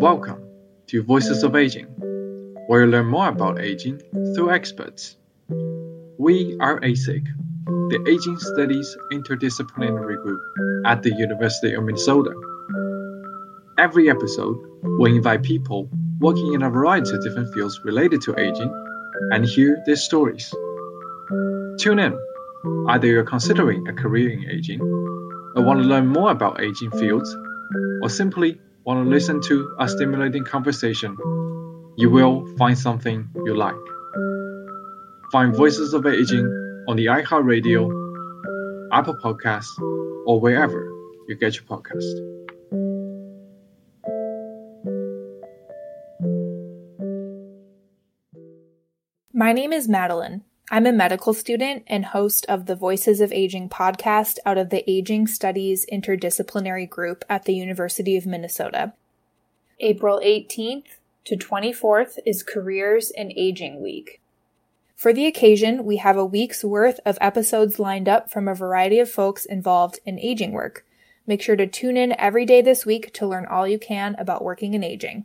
Welcome to Voices of Aging, where you learn more about aging through experts. We are ASIG, the Aging Studies Interdisciplinary Group at the University of Minnesota. Every episode, we invite people working in a variety of different fields related to aging and hear their stories. Tune in. Either you're considering a career in aging, or want to learn more about aging fields, or simply want to listen to a stimulating conversation, you will find something you like. Find Voices of Aging on the iHeartRadio, Apple Podcasts, or wherever you get your podcast. My name is Madeline. I'm a medical student and host of the Voices of Aging podcast out of the Aging Studies Interdisciplinary Group at the University of Minnesota. April 18th to 24th is Careers in Aging Week. For the occasion, we have a week's worth of episodes lined up from a variety of folks involved in aging work. Make sure to tune in every day this week to learn all you can about working in aging.